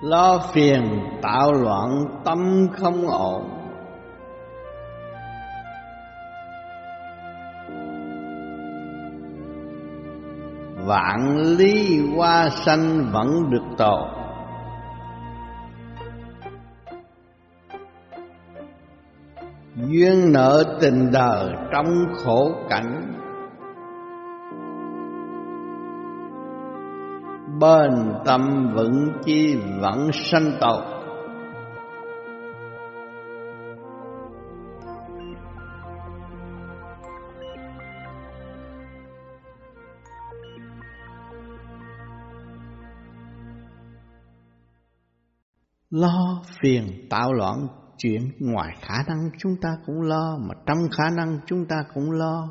Lo phiền tạo loạn tâm không ổn. Vạn lý hoa sanh vẫn được tồn, duyên nợ tình đời trong khổ cảnh. Bền tâm vững chi vẫn sanh tồn, lo phiền tạo loạn. Chuyện ngoài khả năng chúng ta cũng lo, mà trong khả năng chúng ta cũng lo,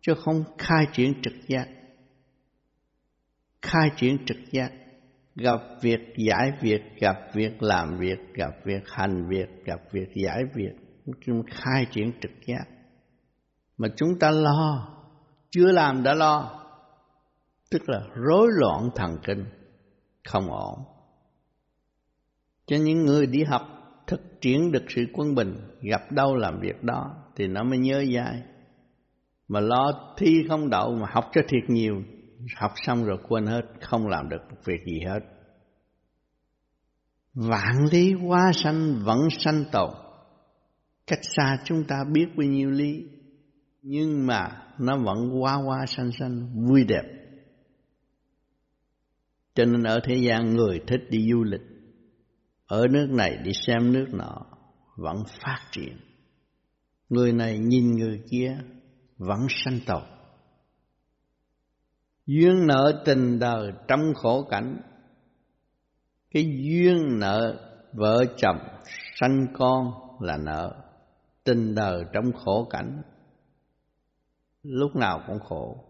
chứ không khai triển trực giác. Khai triển trực giác, gặp việc giải việc, gặp việc làm việc, gặp việc hành việc, gặp việc giải việc. Chúng khai triển trực giác, mà chúng ta lo, chưa làm đã lo, tức là rối loạn thần kinh, không ổn. Cho những người đi học thực triển được sự quân bình, gặp đâu làm việc đó thì nó mới nhớ dai. Mà lo thi không đậu mà học cho thiệt nhiều, học xong rồi quên hết, không làm được việc gì hết. Vạn lý hoa sanh vẫn sanh tồn. Cách xa chúng ta biết bao nhiêu lý, nhưng mà nó vẫn hoa sanh sanh vui đẹp. Cho nên ở thế gian người thích đi du lịch, ở nước này đi xem nước nọ, vẫn phát triển. Người này nhìn người kia, vẫn sanh tồn. Duyên nợ tình đời trong khổ cảnh. Cái duyên nợ vợ chồng sanh con là nợ tình đời trong khổ cảnh. Lúc nào cũng khổ.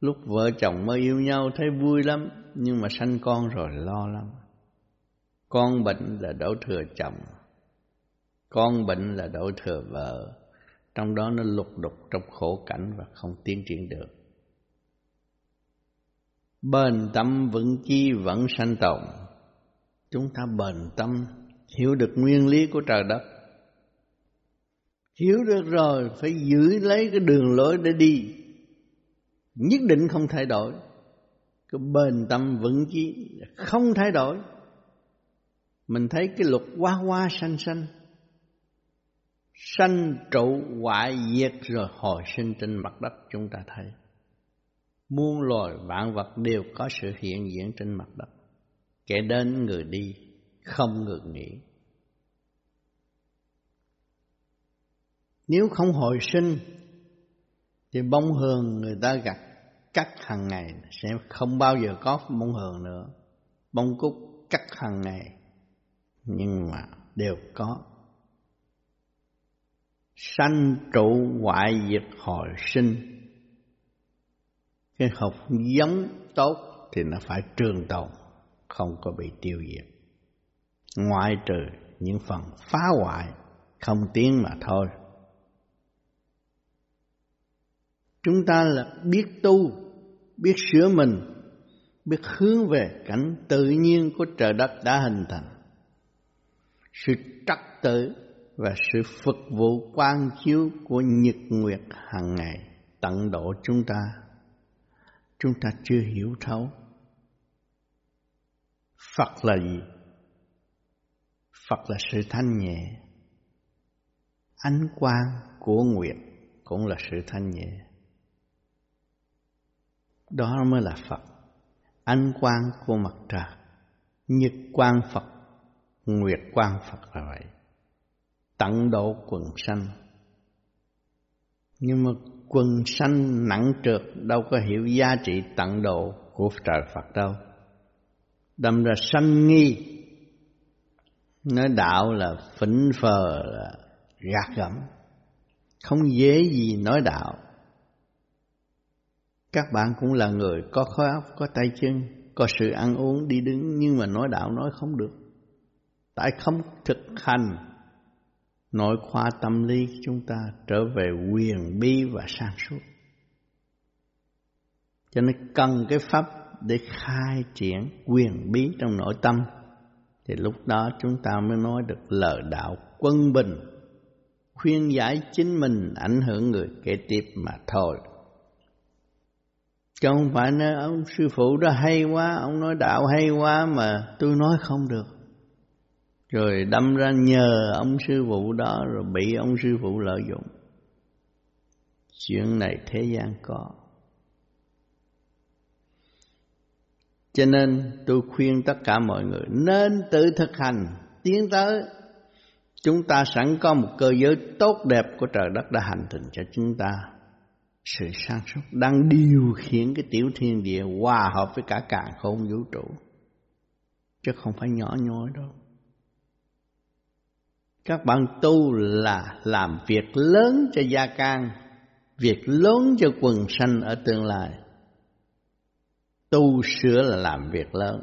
Lúc vợ chồng mới yêu nhau thấy vui lắm, nhưng mà sanh con rồi lo lắm. Con bệnh là đổ thừa chồng, con bệnh là đổ thừa vợ. Trong đó nó lục đục trong khổ cảnh và không tiến triển được. Bền tâm vững chi vẫn sanh tồn. Chúng ta bền tâm, hiểu được nguyên lý của trời đất. Hiểu được rồi phải giữ lấy cái đường lối để đi, nhất định không thay đổi. Cái bền tâm vững chi không thay đổi. Mình thấy cái luật hoa sanh sanh, sanh trụ hoại diệt rồi hồi sinh trên mặt đất. Chúng ta thấy muôn loài vạn vật đều có sự hiện diện trên mặt đất, kẻ đến người đi không ngừng nghỉ. Nếu không hồi sinh thì bông hường người ta gặt cắt hàng ngày sẽ không bao giờ có bông hường nữa. Bông cúc cắt hàng ngày, nhưng mà đều có. Sanh trụ hoại diệt hồi sinh. Cái học giống tốt thì nó phải trường tồn, không có bị tiêu diệt, ngoại trừ những phần phá hoại không tiến mà thôi. Chúng ta là biết tu, biết sửa mình, biết hướng về cảnh tự nhiên của trời đất đã hình thành. Sự trật tự và sự phục vụ quang chiếu của nhật nguyệt hàng ngày tận độ chúng ta. Chúng ta chưa hiểu thấu. Phật là gì? Phật là sự thanh nhẹ. Ánh quang của nguyệt cũng là sự thanh nhẹ. Đó mới là Phật. Ánh quang của mặt trời, nhật quang Phật, nguyệt quang Phật là vậy. Tận độ quần sanh. Nhưng mà quần sanh nặng trược đâu có hiểu giá trị tận độ của trời Phật đâu. Đâm ra sanh nghi, nói đạo là phỉnh phờ, là gạt gẫm. Không dễ gì nói đạo. Các bạn cũng là người có khối óc, có tay chân, có sự ăn uống đi đứng, nhưng mà nói đạo nói không được. Tại không thực hành nội khoa tâm lý, chúng ta trở về quyền bi và sáng suốt. Cho nên cần cái pháp để khai triển quyền bí trong nội tâm, Thì lúc đó chúng ta mới nói được lời đạo quân bình, khuyên giải chính mình, ảnh hưởng người kế tiếp mà thôi. Chứ không phải nói ông sư phụ đó hay quá, ông nói đạo hay quá mà tôi nói không được, rồi đâm ra nhờ ông sư phụ đó rồi bị ông sư phụ lợi dụng. Chuyện này thế gian có. Cho nên tôi khuyên tất cả mọi người nên tự thực hành, tiến tới. Chúng ta sẵn có một cơ giới tốt đẹp của trời đất đã hành trình cho chúng ta. Sự sáng suốt đang điều khiển cái tiểu thiên địa hòa hợp với cả càn khôn vũ trụ, chứ không phải nhỏ nhoi đâu. Các bạn tu là làm việc lớn cho gia can, việc lớn cho quần sanh ở tương lai. Tu sửa là làm việc lớn.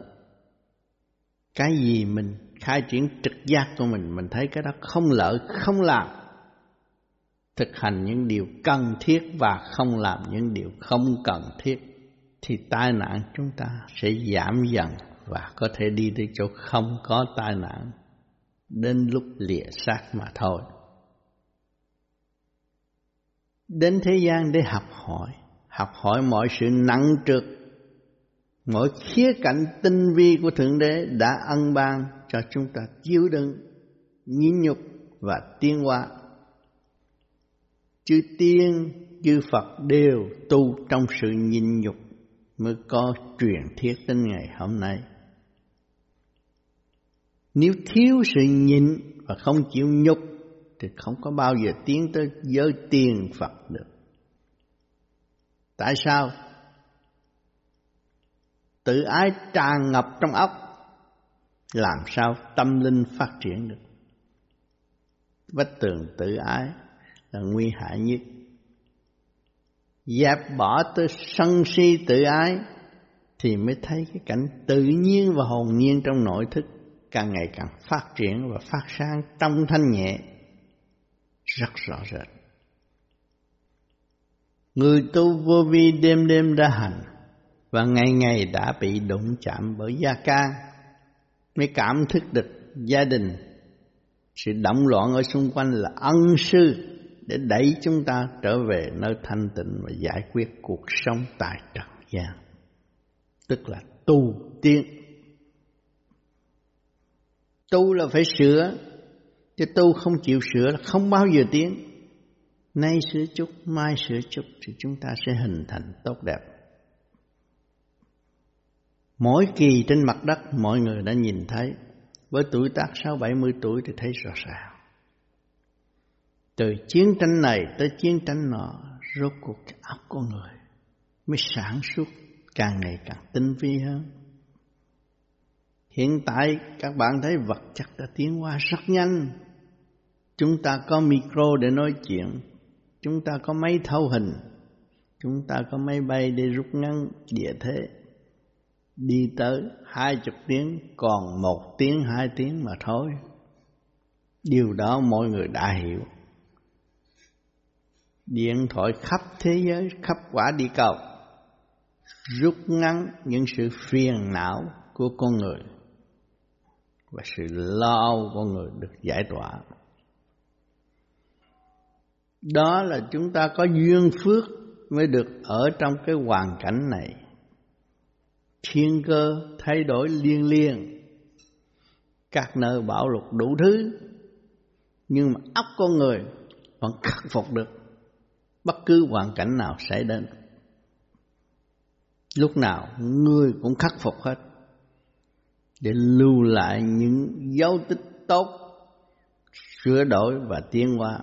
Cái gì mình khai triển trực giác của mình thấy cái đó không lợi, không làm. Thực hành những điều cần thiết và không làm những điều không cần thiết, thì tai nạn chúng ta sẽ giảm dần và có thể đi tới chỗ không có tai nạn, đến lúc lìa xác mà thôi. Đến thế gian để học hỏi mọi sự nặng trược, mỗi khía cạnh tinh vi của Thượng Đế đã ân ban cho chúng ta chịu đựng, nhịn nhục và tiến hóa. Chư tiên, chư Phật đều tu trong sự nhịn nhục mới có truyền thuyết đến ngày hôm nay. Nếu thiếu sự nhịn và không chịu nhục thì không có bao giờ tiến tới giới tiên Phật được. Tại sao? Tự ái tràn ngập trong óc, làm sao tâm linh phát triển được? Vách tường tự ái là nguy hại nhất. Dẹp bỏ tới sân si tự ái thì mới thấy cái cảnh tự nhiên và hồn nhiên trong nội thức càng ngày càng phát triển và phát sáng trong thanh nhẹ rất rõ rệt. Người tu vô vi đêm đêm đã hành và ngày ngày đã bị đụng chạm bởi gia can, mới cảm thức được gia đình, sự động loạn ở xung quanh là ân sư để đẩy chúng ta trở về nơi thanh tịnh và giải quyết cuộc sống tại trần gian, tức là tu tiên. Tu là phải sửa, chứ tu không chịu sửa là không bao giờ tiến. Nay sửa chút, mai sửa chút thì chúng ta sẽ hình thành tốt đẹp. Mỗi kỳ trên mặt đất mọi người đã nhìn thấy, với tuổi tác 60-70 tuổi thì thấy rõ ràng. Từ chiến tranh này tới chiến tranh nọ, rốt cuộc cái óc của người mới sản xuất càng ngày càng tinh vi hơn. Hiện tại các bạn thấy vật chất đã tiến hóa rất nhanh. Chúng ta có micro để nói chuyện, chúng ta có máy thâu hình, chúng ta có máy bay để rút ngắn địa thế. Đi tới 20 tiếng còn 1 tiếng, 2 tiếng mà thôi. Điều đó mọi người đã hiểu. Điện thoại khắp thế giới, khắp quả địa cầu, rút ngắn những sự phiền não của con người và sự lo âu của người được giải tỏa. Đó là chúng ta có duyên phước mới được ở trong cái hoàn cảnh này. Thiên cơ thay đổi liên liên, các nơi bão lụt đủ thứ, nhưng mà óc con người vẫn khắc phục được bất cứ hoàn cảnh nào xảy đến. Lúc nào người cũng khắc phục hết, để lưu lại những dấu tích tốt, sửa đổi và tiến hóa.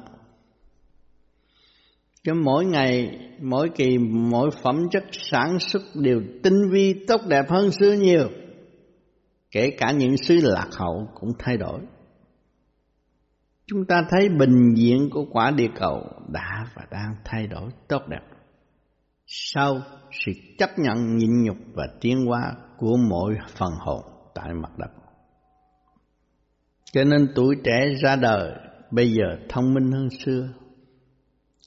Chứ mỗi ngày, mỗi kỳ, mỗi phẩm chất sản xuất đều tinh vi tốt đẹp hơn xưa nhiều. Kể cả những xứ lạc hậu cũng thay đổi. Chúng ta thấy bình diện của quả địa cầu đã và đang thay đổi tốt đẹp sau sự chấp nhận, nhịn nhục và tiến hóa của mỗi phần hồn tại mặt đất. Cho nên tuổi trẻ ra đời bây giờ thông minh hơn xưa.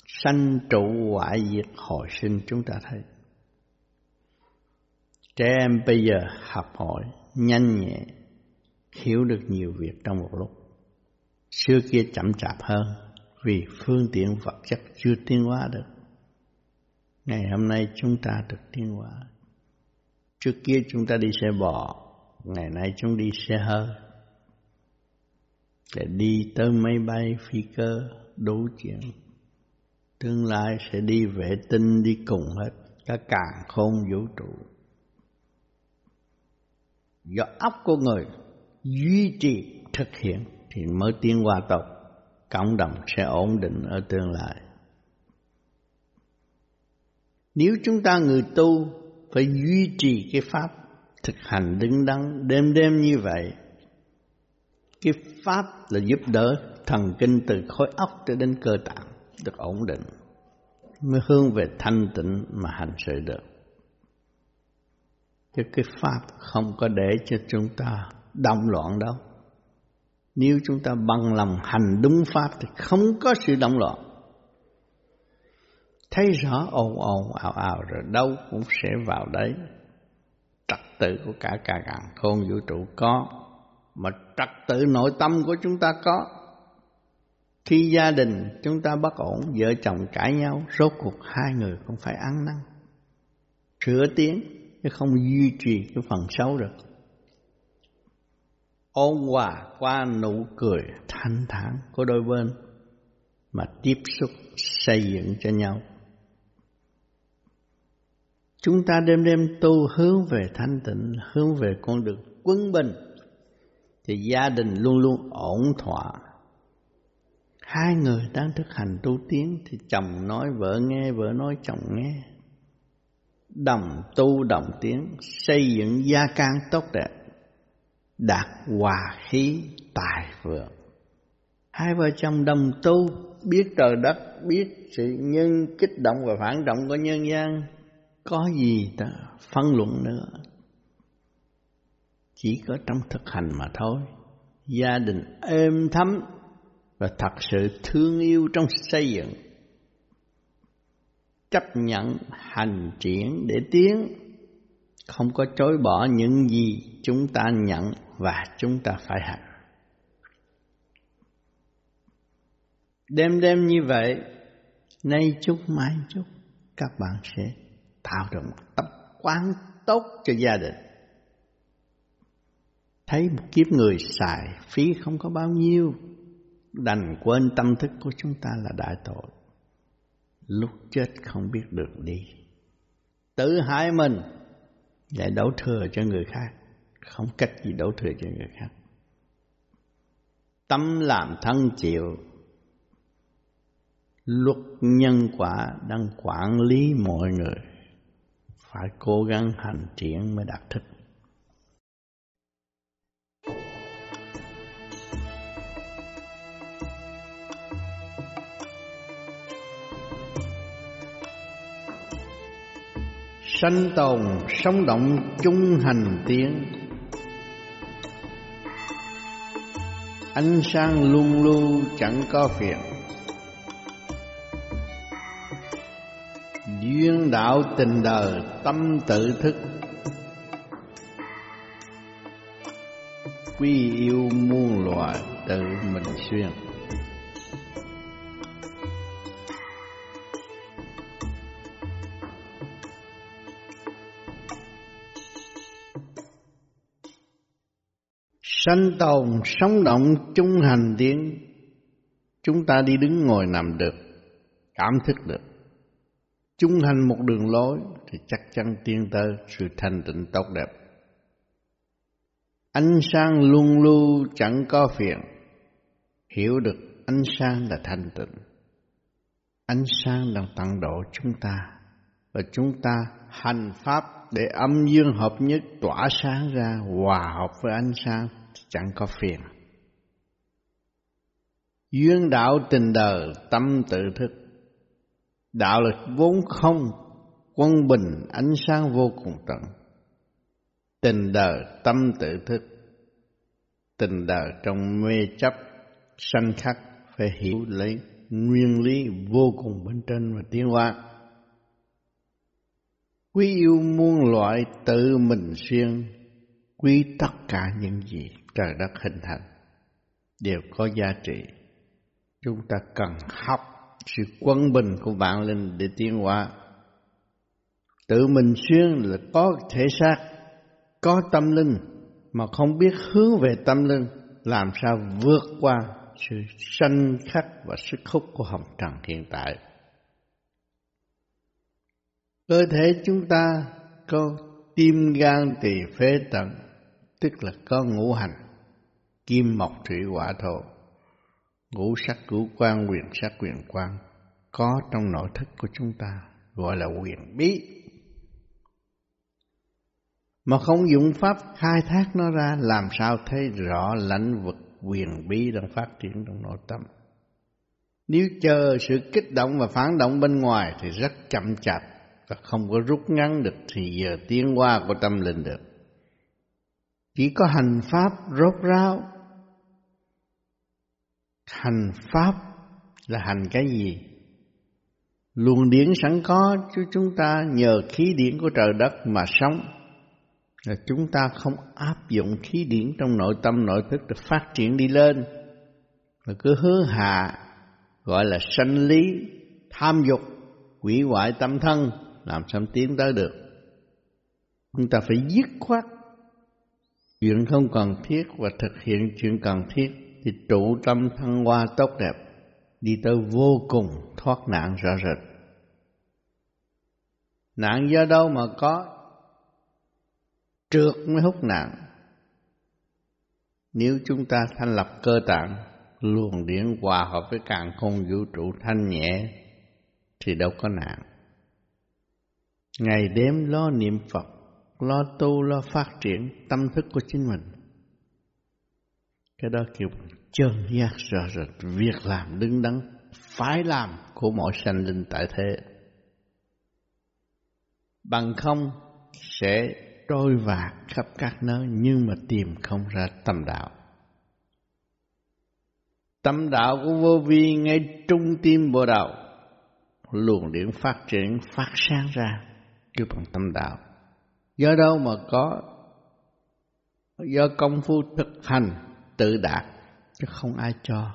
Sanh trụ hoại diệt hồi sinh chúng ta thấy. Trẻ em bây giờ học hỏi nhanh nhẹ, hiểu được nhiều việc trong một lúc. Xưa kia chậm chạp hơn vì phương tiện vật chất chưa tiến hóa được. Ngày hôm nay chúng ta được tiến hóa. Trước kia chúng ta đi xe bò, ngày nay chúng đi xe hơi. Để đi tới máy bay, phi cơ, đủ chuyện. Tương lai sẽ đi vệ tinh đi cùng hết, cả càn khôn vũ trụ. Do óc của người duy trì thực hiện thì mới tiến hóa tốt. Cộng đồng sẽ ổn định ở tương lai. Nếu chúng ta người tu phải duy trì cái pháp thực hành đứng đắn đêm đêm như vậy. Cái pháp là giúp đỡ thần kinh từ khối óc cho đến cơ tạng được ổn định, mới hướng về thanh tịnh mà hành sự được. Chứ cái pháp không có để cho chúng ta động loạn đâu. Nếu chúng ta bằng lòng hành đúng pháp thì không có sự động loạn. Thấy rõ ồn ồn ào ào rồi đâu cũng sẽ vào đấy. Trật tự của cả càn khôn vũ trụ có, mà trật tự nội tâm của chúng ta có. Khi gia đình chúng ta bất ổn, vợ chồng cãi nhau, rốt cuộc hai người cũng phải ăn năn, sửa tiến, chứ không duy trì cái phần xấu được. Ôn hòa qua nụ cười thanh thản của đôi bên mà tiếp xúc xây dựng cho nhau. Chúng ta đêm đêm tu hướng về thanh tịnh, hướng về con đường quân bình thì gia đình luôn luôn ổn thỏa. Hai người đang thực hành tu tiến thì chồng nói vợ nghe, vợ nói chồng nghe. Đồng tu đồng tiến, xây dựng gia can tốt đẹp, đạt hòa khí tài vượng. Hai vợ chồng đồng tu, biết trời đất, biết sự nhân kích động và phản động của nhân gian, có gì ta phân luận nữa. Chỉ có trong thực hành mà thôi, gia đình êm thấm và thật sự thương yêu trong xây dựng, chấp nhận hành triển để tiến, không có chối bỏ những gì chúng ta nhận và chúng ta phải hành. Đêm đêm như vậy, nay chúc mai chúc, các bạn sẽ tạo được một tập quán tốt cho gia đình. Thấy một kiếp người xài phí không có bao nhiêu, đành quên tâm thức của chúng ta là đại tội. Lúc chết không biết được đi, tự hại mình lại đổ thừa cho người khác, không cách gì đổ thừa cho người khác. Tâm làm thân chịu, luật nhân quả đang quản lý mọi người, phải cố gắng hành triển mới đạt thức. Sanh tồn sống động chung hành tiến, ánh sáng luôn luôn chẳng có phiền, duyên đạo tình đời tâm tự thức, quy yêu muôn loài tự mình xuyên. Sanh tồn sống động chung hành tiến, chúng ta đi đứng ngồi nằm được, cảm thức được. Chung hành một đường lối thì chắc chắn tiến tới sự thanh tịnh tốt đẹp. Ánh sáng luân lưu chẳng có phiền, hiểu được ánh sáng là thanh tịnh. Ánh sáng đang tận độ chúng ta, và chúng ta hành pháp để âm dương hợp nhất tỏa sáng ra, hòa hợp với ánh sáng chẳng có phiền. Duyên đạo tình đời tâm tự thức, đạo lực vốn không, quân bình ánh sáng vô cùng tận. Tình đời tâm tự thức, tình đời trong mê chấp sanh khắc, phải hiểu lấy nguyên lý vô cùng bên trên và tiến hóa. Quý yêu muôn loại tự mình xuyên, quý tất cả những gì trời đất hình thành đều có giá trị. Chúng ta cần học sự quân bình của vạn linh để tiến hóa. Tự mình xuyên là có thể xác, có tâm linh, mà không biết hướng về tâm linh, làm sao vượt qua sự sanh khắc và sức hút của hồng trần hiện tại. Cơ thể chúng ta có tim gan tỳ phế tận, tức là có ngũ hành, kim mộc thủy hỏa thổ, ngũ sắc ngũ quan, quyền sắc quyền quan, có trong nội thức của chúng ta, gọi là quyền bí. Mà không dụng pháp khai thác nó ra, làm sao thấy rõ lãnh vực quyền bí đang phát triển trong nội tâm. Nếu chờ sự kích động và phản động bên ngoài thì rất chậm chạp và không có rút ngắn được thì giờ tiến hóa của tâm linh được. Chỉ có hành pháp rốt ráo. Hành pháp là hành cái gì? Luồng điển sẵn có chứ, chúng ta nhờ khí điển của trời đất mà sống. Là chúng ta không áp dụng khí điển trong nội tâm nội thức để phát triển đi lên, mà cứ hướng hạ, gọi là sanh lý, tham dục, hủy hoại tâm thân, làm sao tiến tới được. Chúng ta phải dứt khoát chuyện không cần thiết và thực hiện chuyện cần thiết thì trụ tâm thăng hoa tốt đẹp, đi tới vô cùng thoát nạn rõ rệt. Nạn do đâu mà có? Trượt mới hút nạn. Nếu chúng ta thanh lập cơ tạng, luồng điển hòa hợp với càn khôn vũ trụ thanh nhẹ thì đâu có nạn. Ngày đêm lo niệm Phật, lo tu, lo phát triển tâm thức của chính mình. Cái đó kiểu chân giác rõ rệt, việc làm đứng đắn, phải làm của mọi sanh linh tại thế. Bằng không sẽ trôi vạt khắp các nơi nhưng mà tìm không ra tâm đạo. Tâm đạo của vô vi ngay trung tim bộ đầu, luồng điển phát triển phát sáng ra kêu bằng tâm đạo. Do đâu mà có? Do công phu thực hành tự đạt, chứ không ai cho.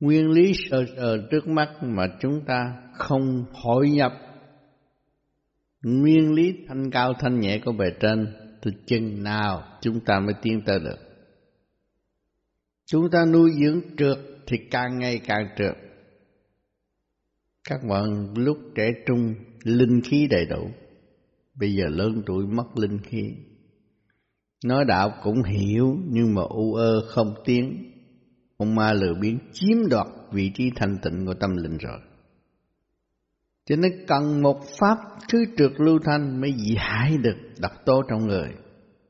Nguyên lý sờ trước mắt mà chúng ta không hội nhập nguyên lý thanh cao thanh nhẹ của bề trên từ chừng nào chúng ta mới tiến tới được. Chúng ta nuôi dưỡng trượt thì càng ngày càng trượt. Các bạn lúc trẻ trung linh khí đầy đủ, bây giờ lớn tuổi mất linh khí. Nói đạo cũng hiểu nhưng mà u ơ không tiến. Ông ma lừa biến chiếm đoạt vị trí thanh tịnh của tâm linh rồi. Cho nên cần một pháp thứ trượt lưu thanh mới dị hại được độc tố trong người,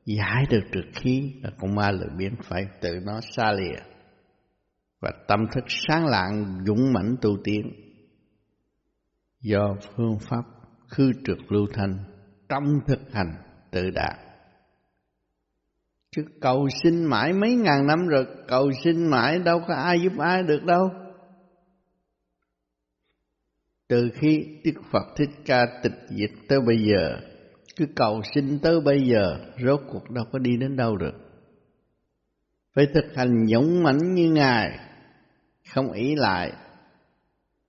dị hại được trượt khí, là con ma lười biếng phải tự nó xa lìa và tâm thức sáng lạng dũng mãnh tu tiến. Do phương pháp khư trượt lưu thanh trong thực hành tự đạt. Chứ cầu xin mãi mấy ngàn năm rồi, cầu xin mãi đâu có ai giúp ai được đâu. Từ khi Đức Phật Thích Ca tịch diệt tới bây giờ, cứ cầu xin tới bây giờ, rốt cuộc đâu có đi đến đâu được. Phải thực hành dũng mãnh như Ngài, không ỷ lại,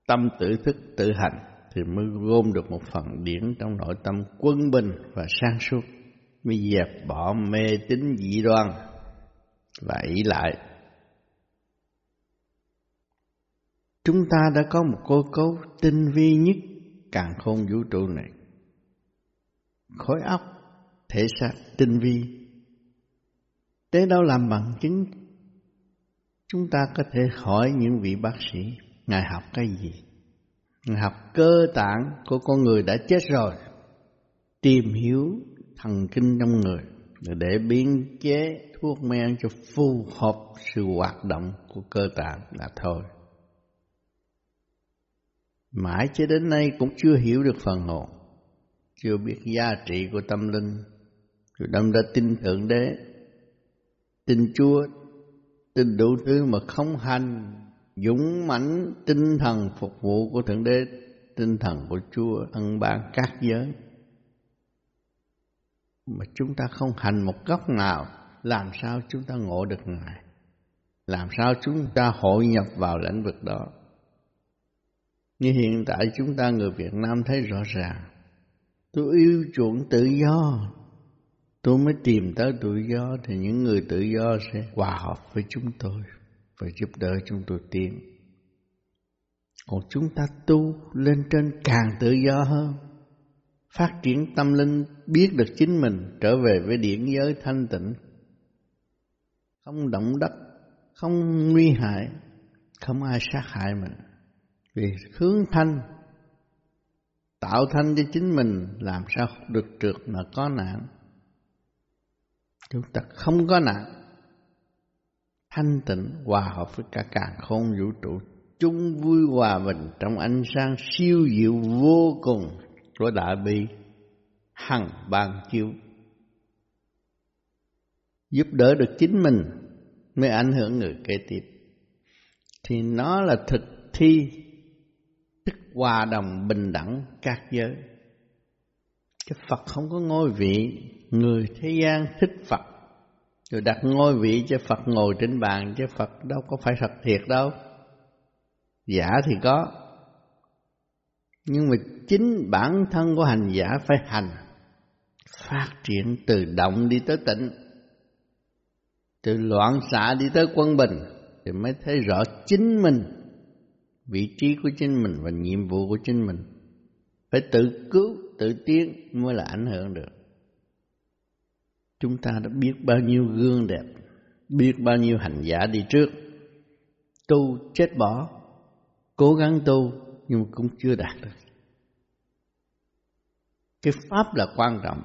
tâm tự thức tự hành, thì mới gom được một phần điển trong nội tâm quân bình và sáng suốt, mới dẹp bỏ mê tín dị đoan và ỷ lại. Chúng ta đã có một cơ cấu tinh vi nhất càn khôn vũ trụ này. Khối óc, thể xác tinh vi. Tới đâu làm bằng chứng? Chúng ta có thể hỏi những vị bác sĩ, Ngài học cái gì? Ngài học cơ tạng của con người đã chết rồi. Tìm hiểu thần kinh trong người để biến chế thuốc men cho phù hợp sự hoạt động của cơ tạng là thôi. Mãi cho đến nay cũng chưa hiểu được phần hồn, chưa biết giá trị của tâm linh, rồi đâm ra tin Thượng Đế, tin Chúa, tin đủ thứ mà không hành dũng mãnh tinh thần phục vụ của Thượng Đế, tinh thần của Chúa ân ban các giới. mà chúng ta không hành một góc nào, làm sao chúng ta ngộ được Ngài? Làm sao chúng ta hội nhập vào lĩnh vực đó? Như hiện tại chúng ta người Việt Nam thấy rõ ràng, tôi yêu chuộng tự do, tôi mới tìm tới tự do, thì những người tự do sẽ hòa hợp với chúng tôi và giúp đỡ chúng tôi tiến. Còn chúng ta tu lên trên càng tự do hơn, phát triển tâm linh, biết được chính mình, trở về với điển giới thanh tịnh, không động đất, không nguy hại, không ai sát hại mình. Vì hướng thanh, tạo thanh cho chính mình, làm sao được trượt mà có nạn. Chúng ta không có nạn, thanh tịnh hòa hợp với cả càn khôn vũ trụ, chung vui hòa bình trong ánh sáng siêu diệu vô cùng của đại bi hằng ban chiếu. Giúp đỡ được chính mình mới ảnh hưởng người kế tiếp, thì nó là thực thi tức hòa đồng bình đẳng các giới. Cái Phật không có ngôi vị, người thế gian thích Phật rồi đặt ngôi vị cho Phật ngồi trên bàn, chứ Phật đâu có phải Phật thiệt đâu, giả thì có. Nhưng mà chính bản thân của hành giả phải hành, phát triển từ động đi tới tịnh, từ loạn xạ đi tới quân bình, thì mới thấy rõ chính mình, vị trí của chính mình và nhiệm vụ của chính mình. Phải tự cứu, tự tiến mới là ảnh hưởng được. Chúng ta đã biết bao nhiêu gương đẹp, biết bao nhiêu hành giả đi trước, tu chết bỏ, cố gắng tu nhưng cũng chưa đạt được. Cái pháp là quan trọng.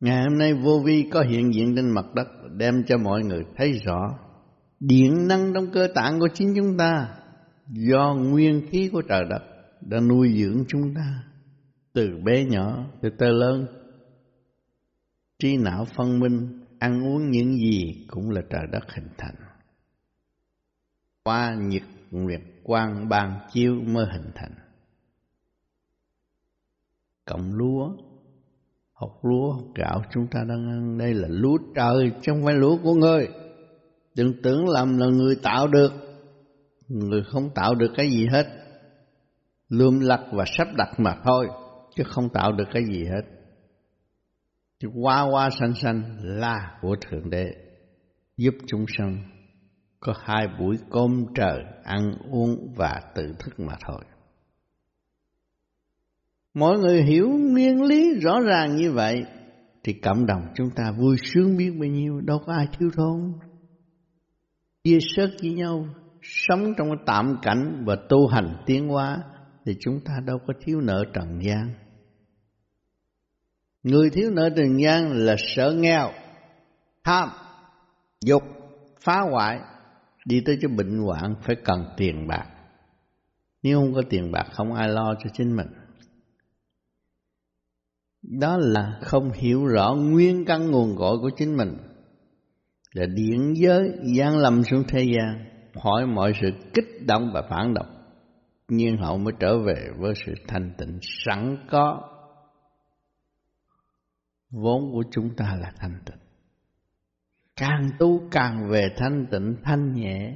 Ngày hôm nay Vô Vi có hiện diện trên mặt đất, đem cho mọi người thấy rõ điện năng trong cơ tạng của chính chúng ta, do nguyên khí của trời đất đã nuôi dưỡng chúng ta từ bé nhỏ tới tơ lớn. Trí não phân minh, ăn uống những gì cũng là trời đất hình thành, qua nhiệt nguyệt quang ban chiếu mới hình thành. Cọng lúa, hột lúa, hột gạo chúng ta đang ăn đây là lúa trời chứ không phải lúa của người. Đừng tưởng lầm là người tạo được, người không tạo được cái gì hết, lượm lặt và sắp đặt mà thôi, chứ không tạo được cái gì hết. Chứ hoa hoa xanh xanh là của Thượng Đế, giúp chúng sanh có hai buổi cơm trời, ăn uống và tự thức mà thôi. Mọi người hiểu nguyên lý rõ ràng như vậy thì cộng đồng chúng ta vui sướng biết bao nhiêu, đâu có ai thiếu thốn. Chia sớt với nhau, sống trong tạm cảnh và tu hành tiến hóa thì chúng ta đâu có thiếu nợ trần gian. Người thiếu nợ trần gian là sợ nghèo, tham, dục, phá hoại, đi tới cho bệnh hoạn phải cần tiền bạc. Nếu không có tiền bạc không ai lo cho chính mình. Đó là không hiểu rõ nguyên căn nguồn cội của chính mình, là điển giới giáng lâm xuống thế gian, hỏi mọi sự kích động và phản động, nhưng hậu mới trở về với sự thanh tịnh sẵn có. Vốn của chúng ta là thanh tịnh, càng tu càng về thanh tịnh thanh nhẹ.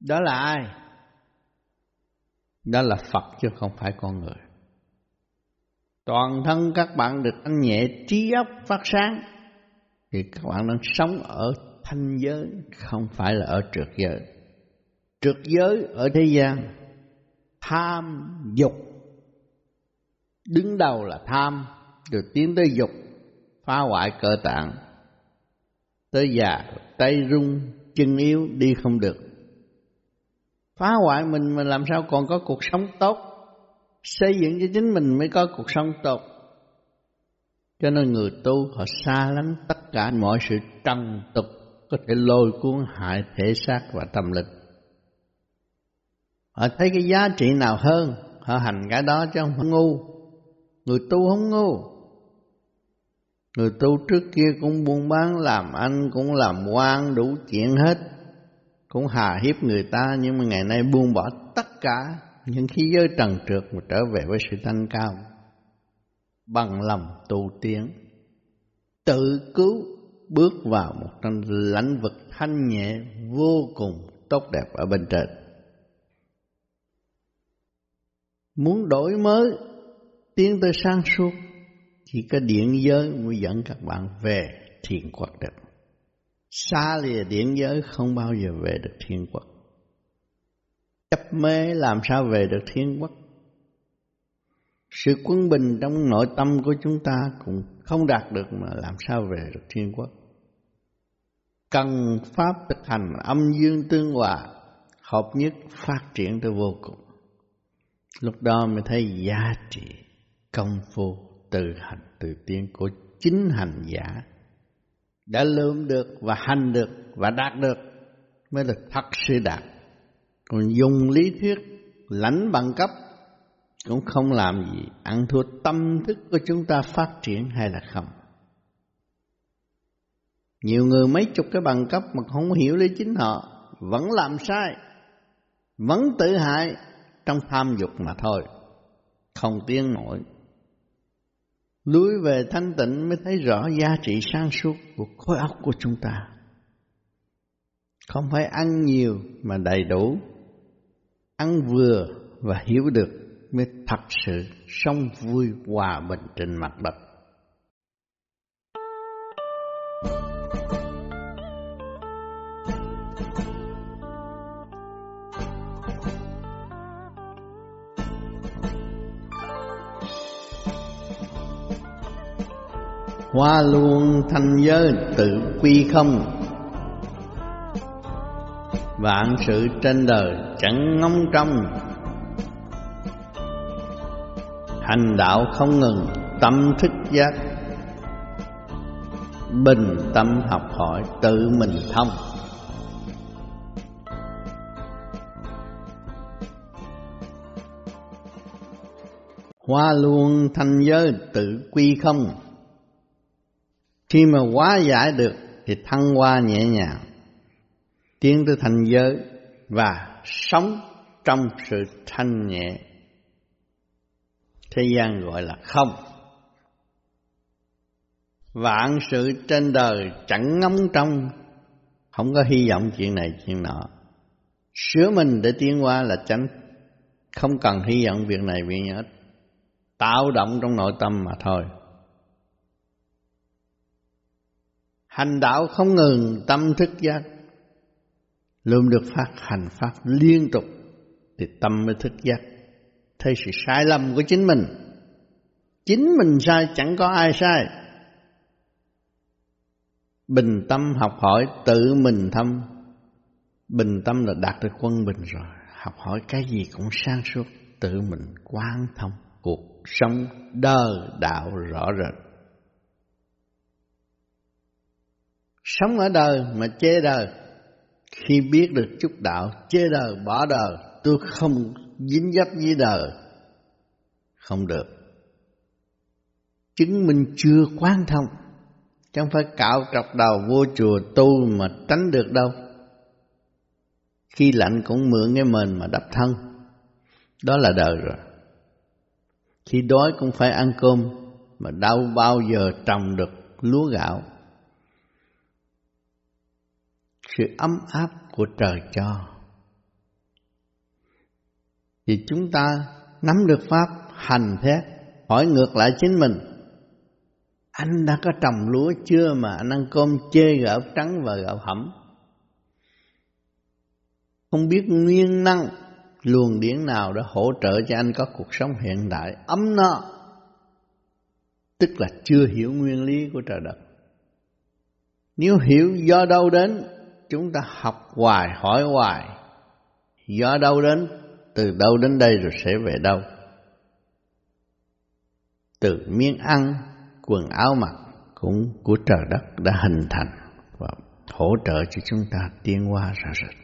Đó là ai? Đó là Phật chứ không phải con người. Toàn thân các bạn được thanh nhẹ, trí óc phát sáng, thì các bạn đang sống ở thanh giới, không phải là ở trượt giới. Trượt giới ở thế gian, tham dục, đứng đầu là tham, rồi tiến tới dục, phá hoại cơ tạng, tới già tay rung chân yếu đi không được, phá hoại mình mà làm sao còn có cuộc sống tốt. Xây dựng cho chính mình mới có cuộc sống tốt. Cho nên người tu họ xa lánh tất cả mọi sự trần tục có thể lôi cuốn hại thể xác và tâm linh. Họ thấy cái giá trị nào hơn họ hành cái đó, chứ không ngu. Người tu không ngu. Người tu trước kia cũng buôn bán làm ăn, cũng làm quan đủ chuyện hết, cũng hà hiếp người ta, nhưng mà ngày nay buông bỏ tất cả những khí giới trần trượt mà trở về với sự thanh cao. bằng lòng tu tiến, tự cứu, bước vào một trong lãnh vực thanh nhẹ vô cùng tốt đẹp ở bên trên. Muốn đổi mới, tiến tới sáng suốt, chỉ có điện giới mới dẫn các bạn về thiên quốc được. Xa lìa điện giới không bao giờ về được thiên quốc. Chấp mê làm sao về được thiên quốc? Sự quân bình trong nội tâm của chúng ta cũng không đạt được mà làm sao về được thiên quốc. Cần pháp thực hành âm dương tương hòa, hợp nhất phát triển tới vô cùng. Lúc đó mới thấy giá trị công phu từ hành từ tiến của chính hành giả đã lượm được và hành được và đạt được mới là thật sự đạt. Còn dùng lý thuyết lãnh bằng cấp cũng không làm gì ăn thua tâm thức của chúng ta phát triển hay là không. Nhiều người mấy chục cái bằng cấp mà không hiểu lấy chính họ, vẫn làm sai, vẫn tự hại trong tham dục mà thôi, không tiến nổi. Lùi về thanh tịnh mới thấy rõ giá trị sáng suốt của khối óc của chúng ta. Không phải ăn nhiều mà đầy đủ, ăn vừa và hiểu được mới thật sự sống vui hòa bình trên mặt đất. Hoa luôn thanh giới tự quy không, vạn sự trên đời chẳng ngóng trong. Hành đạo không ngừng tâm thức giác, bình tâm học hỏi tự mình thông. Hoa luôn thanh giới tự quy không, khi mà hóa giải được thì thăng hoa nhẹ nhàng, tiến tới thành giới và sống trong sự thanh nhẹ. Thế gian gọi là không. Vạn sự trên đời chẳng ngóng trông, không có hy vọng chuyện này chuyện nọ. Sửa mình để tiến hóa là tránh, không cần hy vọng việc này việc nhớ, tạo động trong nội tâm mà thôi. Hành đạo không ngừng tâm thức giác, luôn được phát hành pháp liên tục thì tâm mới thức giác, thấy sự sai lầm của chính mình. Chính mình sai chẳng có ai sai. Bình tâm học hỏi tự mình thâm. Bình tâm là đạt được quân bình rồi, học hỏi cái gì cũng sáng suốt, tự mình quán thông cuộc sống đời đạo rõ rệt. Sống ở đời mà chê đời, khi biết được chút đạo, chê đời, bỏ đời, tôi không dính dấp với đời, không được. Chứng minh chưa quán thông, chẳng phải cạo trọc đầu vô chùa tu mà tránh được đâu. Khi lạnh cũng mượn cái mền mà đắp thân, đó là đời rồi. Khi đói cũng phải ăn cơm, mà đâu bao giờ trồng được lúa gạo. Sự ấm áp của trời cho thì chúng ta nắm được pháp hành thế, hỏi ngược lại chính mình. Anh đã có trồng lúa chưa mà anh ăn cơm chê gạo trắng và gạo hẩm? Không biết nguyên năng luồng điển nào đã hỗ trợ cho anh có cuộc sống hiện đại ấm no, tức là chưa hiểu nguyên lý của trời đất. Nếu hiểu do đâu đến, chúng ta học hoài, hỏi hoài, do đâu đến, từ đâu đến đây rồi sẽ về đâu. Từ miếng ăn, quần áo mặc cũng của trời đất đã hình thành và hỗ trợ cho chúng ta tiến hóa ra rệt.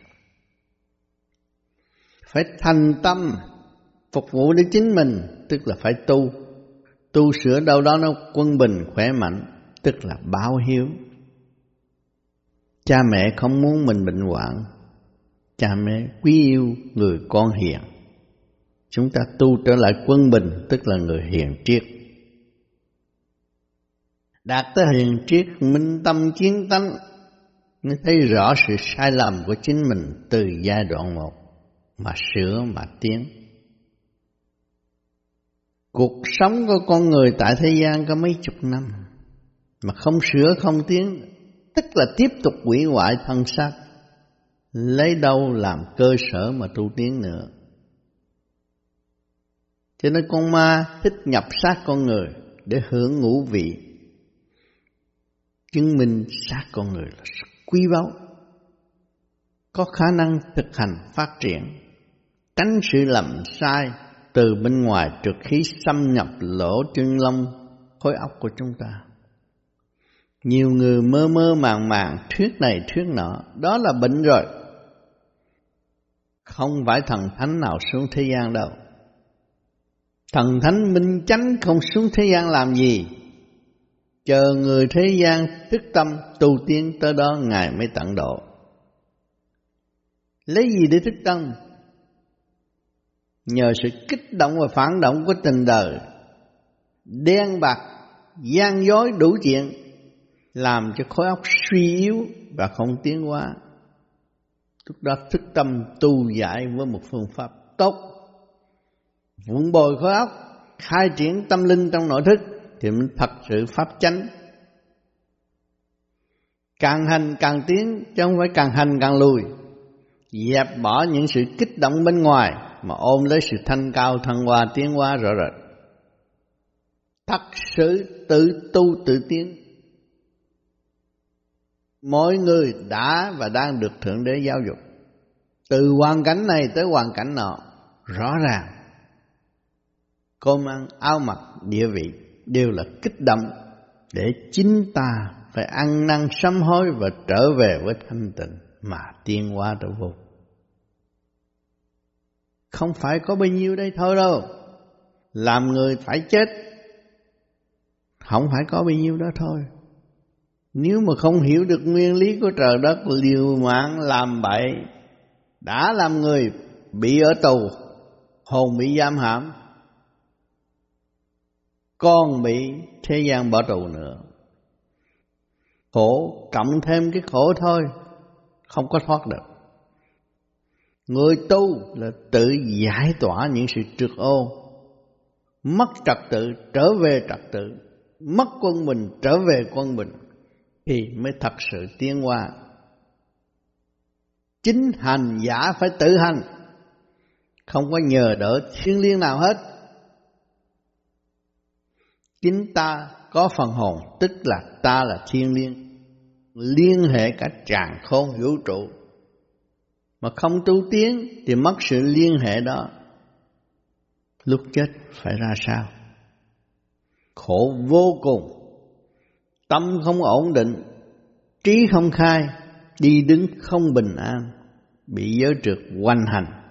Phải thành tâm phục vụ đến chính mình, tức là phải tu. Tu sửa đâu đó nó quân bình, khỏe mạnh, tức là báo hiếu. Cha mẹ không muốn mình bệnh hoạn, cha mẹ quý yêu người con hiền. Chúng ta tu trở lại quân bình, tức là người hiền triết. đạt tới hiền triết minh tâm kiến tánh, mới thấy rõ sự sai lầm của chính mình từ giai đoạn một mà sửa mà tiến. Cuộc sống của con người tại thế gian có mấy chục năm mà không sửa không tiến, tức là tiếp tục hủy hoại thân xác, lấy đâu làm cơ sở mà tu tiến nữa. Cho nên con ma thích nhập xác con người để hưởng ngũ vị, chứng minh xác con người là quý báu, có khả năng thực hành phát triển, tránh sự lầm sai từ bên ngoài trước khi xâm nhập lỗ chân lông khối óc của chúng ta. Nhiều người mơ mơ màng màng thuyết này thuyết nọ, đó là bệnh rồi. Không phải thần thánh nào xuống thế gian đâu. Thần thánh minh chánh không xuống thế gian làm gì, chờ người thế gian thức tâm tu tiến tới đó Ngài mới tận độ. Lấy gì để thức tâm? Nhờ sự kích động và phản động của tình đời, đen bạc, gian dối đủ chuyện, làm cho khối óc suy yếu và không tiến hóa. Lúc đó thức tâm tu giải với một phương pháp tốt, vun bồi khối óc, khai triển tâm linh trong nội thức, thì mình thật sự pháp chánh. Càng hành càng tiến, chứ không phải càng hành càng lùi. Dẹp bỏ những sự kích động bên ngoài mà ôm lấy sự thanh cao thăng hoa tiến hóa rõ rệt. Thật sự tự tu tự tiến. Mỗi người đã và đang được Thượng Đế giáo dục, từ hoàn cảnh này tới hoàn cảnh nọ, rõ ràng. Cơm ăn, áo mặc, địa vị đều là kích động để chính ta phải ăn năn sám hối và trở về với thanh tịnh mà tiến hóa trở vô. Không phải có bao nhiêu đây thôi đâu. Làm người phải chết, không phải có bao nhiêu đó thôi. Nếu mà không hiểu được nguyên lý của trời đất, liều mạng làm bậy, đã làm người bị ở tù, hồn bị giam hãm, con bị thế gian bỏ tù nữa. Khổ cộng thêm cái khổ thôi, không có thoát được. Người tu là tự giải tỏa những sự trượt ô, mất trật tự trở về trật tự, mất quân bình trở về quân bình, thì mới thật sự tiến hóa. Chính hành giả phải tự hành, không có nhờ đỡ thiêng liêng nào hết. Chính ta có phần hồn, tức là ta là thiêng liêng, liên hệ cả tràng khôn vũ trụ. Mà không tu tiến thì mất sự liên hệ đó, lúc chết phải ra sao? Khổ vô cùng, tâm không ổn định, trí không khai, đi đứng không bình an, bị giới trượt hoành hành,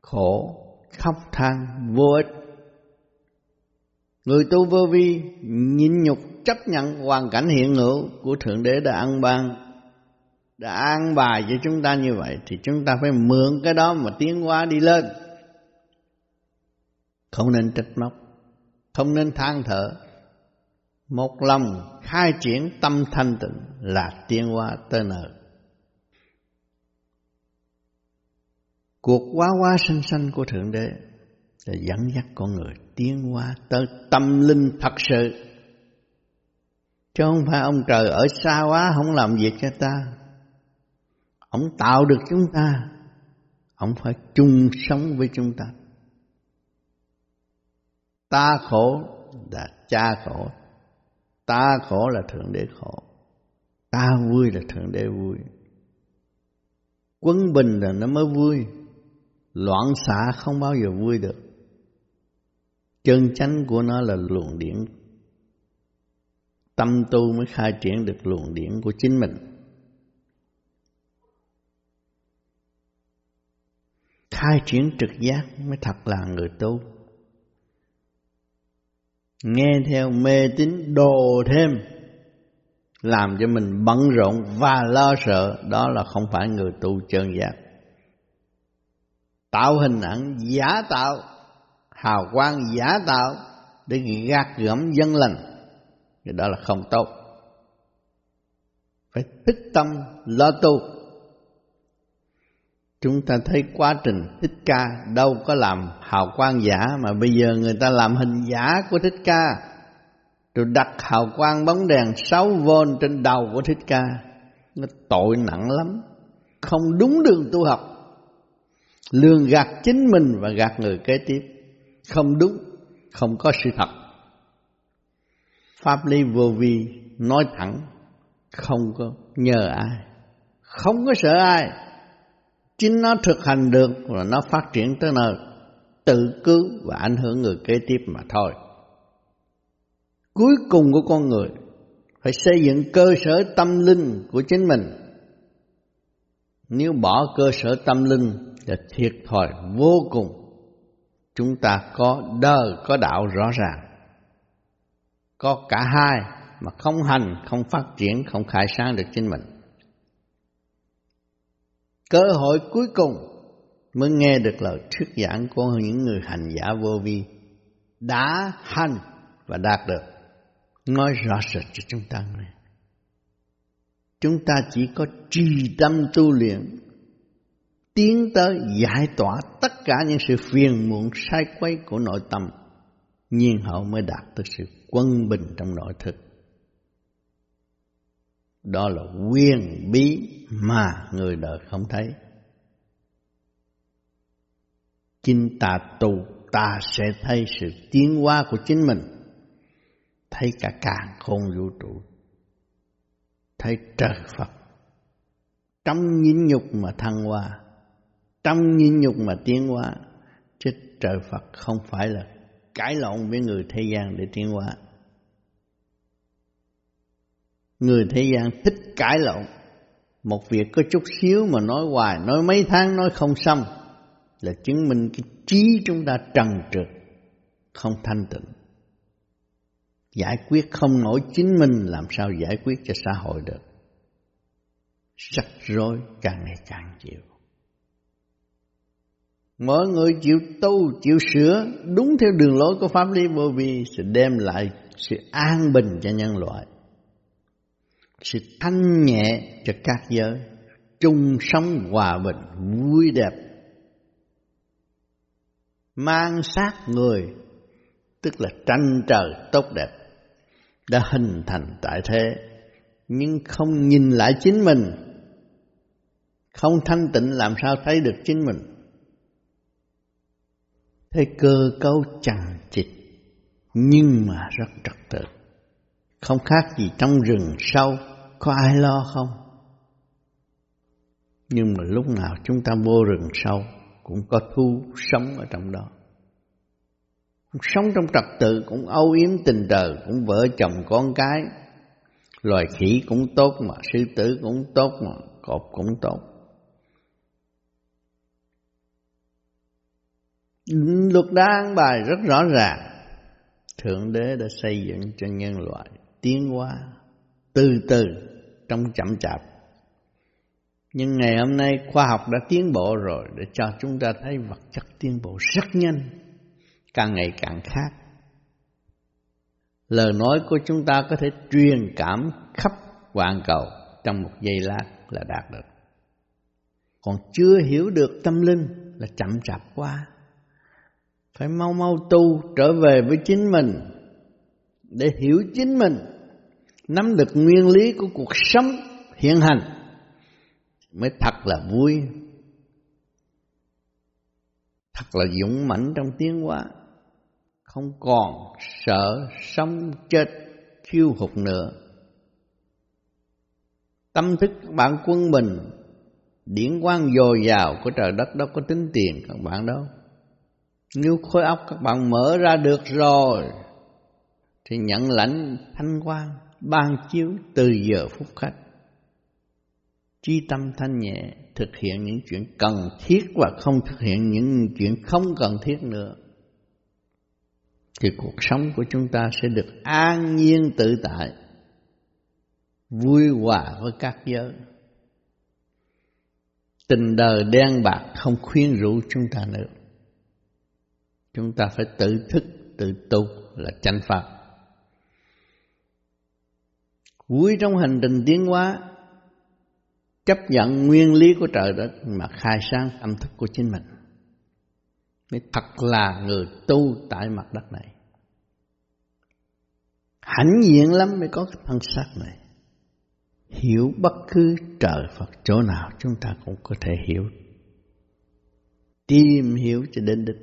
khổ khóc than vô ích. Người tu vô vi nhịn nhục chấp nhận hoàn cảnh hiện hữu của Thượng Đế đã an bài cho chúng ta như vậy, thì chúng ta phải mượn cái đó mà tiến hóa đi lên. Không nên trách móc, không nên than thở, một lòng khai triển tâm thanh tịnh là tiến hóa tới nơi. Cuộc quá hóa sanh sanh của Thượng Đế để dẫn dắt con người tiến hóa tới tâm linh thật sự, chứ không phải ông trời ở xa quá không làm việc cho ta. Ông tạo được chúng ta, ông phải chung sống với chúng ta. Ta khổ là cha khổ, ta khổ là Thượng Đế khổ, ta vui là Thượng Đế vui. Quân bình là nó mới vui, loạn xạ không bao giờ vui được. Chân chánh của nó là luồng điển, tâm tu mới khai triển được luồng điển của chính mình. Khai triển trực giác mới thật là người tu. Nghe theo mê tín đồ thêm, làm cho mình bận rộn và lo sợ, đó là không phải người tu chân giác. Tạo hình ảnh giả tạo, hào quang giả tạo để gạt gẫm dân lành, Thì đó là không tốt. Phải thích tâm lo tu. Chúng ta thấy quá trình Thích Ca đâu có làm hào quang giả, mà bây giờ người ta làm hình giả của Thích Ca, rồi đặt hào quang bóng đèn 6V trên đầu của Thích Ca. Nó tội nặng lắm, không đúng đường tu học, lường gạt chính mình và gạt người kế tiếp. Không đúng, không có sự thật. Pháp lý vô vi nói thẳng, không có nhờ ai, không có sợ ai. Chính nó thực hành được là nó phát triển tới nơi, tự cứu và ảnh hưởng người kế tiếp mà thôi. Cuối cùng của con người phải xây dựng cơ sở tâm linh của chính mình. Nếu bỏ cơ sở tâm linh là thiệt thòi vô cùng. Chúng ta có đời, có đạo rõ ràng, có cả hai mà không hành, không phát triển, không khai sáng được chính mình. Cơ hội cuối cùng mới nghe được lời thuyết giảng của những người hành giả vô vi đã hành và đạt được. Nói rõ rệt cho chúng ta nghe. Chúng ta chỉ có trì tâm tu luyện, tiến tới giải tỏa tất cả những sự phiền muộn sai quấy của nội tâm, nhiên hậu mới đạt tới sự quân bình trong nội thực. Đó là quyền bí mà người đời không thấy. Chính ta tu, ta sẽ thấy sự tiến hóa của chính mình, thấy cả càn khôn vũ trụ, thấy trời Phật. Trong nhịn nhục mà thăng hoa, trong nhịn nhục mà tiến hóa, chứ trời Phật không phải là cãi lộn với người thế gian để tiến hóa. Người thế gian thích cãi lộn, một việc có chút xíu mà nói hoài, nói mấy tháng nói không xong, là chứng minh cái trí chúng ta trần trượt, không thanh tịnh. Giải quyết không nổi chính mình, làm sao giải quyết cho xã hội được? Rắc rối càng ngày càng nhiều. Mỗi người chịu tu, chịu sửa đúng theo đường lối của pháp lý vô vi sẽ đem lại sự an bình cho nhân loại, sự thanh nhẹ cho các giới, chung sống hòa bình vui đẹp. Mang sát người tức là tranh trời tốt đẹp đã hình thành tại thế, nhưng không nhìn lại chính mình, không thanh tịnh làm sao thấy được chính mình? Thấy cơ cấu chằng chịt nhưng mà rất trật tự, không khác gì trong rừng sâu, có ai lo không? Nhưng mà lúc nào chúng ta vô rừng sâu cũng có thú sống ở trong đó. Cũng sống trong trật tự, cũng âu yếm tình đời, cũng vợ chồng con cái. Loài khỉ cũng tốt mà, sư tử cũng tốt mà, cọp cũng tốt. Luật đã an bài rất rõ ràng. Thượng Đế đã xây dựng cho nhân loại tiến hóa từ từ trong chậm chạp. Nhưng ngày hôm nay khoa học đã tiến bộ rồi, để cho chúng ta thấy vật chất tiến bộ rất nhanh, càng ngày càng khác. Lời nói của chúng ta có thể truyền cảm khắp hoàn cầu trong một giây lát là đạt được. Còn chưa hiểu được tâm linh là chậm chạp quá. Phải mau mau tu trở về với chính mình, để hiểu chính mình, nắm được nguyên lý của cuộc sống hiện hành mới thật là vui, thật là dũng mãnh trong tiến hóa. Không còn sợ sống chết khiêu hụt nữa. Tâm thức các bạn quân bình, điển quang dồi dào của trời đất đâu có tính tiền các bạn đâu. Nếu khối óc các bạn mở ra được rồi thì nhận lãnh thanh quang ban chiếu từ giờ phút khách. Chi tâm thanh nhẹ, thực hiện những chuyện cần thiết và không thực hiện những chuyện không cần thiết nữa, thì cuộc sống của chúng ta sẽ được an nhiên tự tại, vui hòa với các giới. Tình đời đen bạc không khuyên rủ chúng ta nữa. Chúng ta phải tự thức, tự tu là chánh pháp. vui trong hành trình tiến hóa, chấp nhận nguyên lý của trời đất mà khai sáng tâm thức của chính mình, mới thật là người tu tại mặt đất này. Hãnh diện lắm mới có cái thân xác này. Hiểu bất cứ trời Phật chỗ nào chúng ta cũng có thể hiểu, tìm hiểu cho đến đích.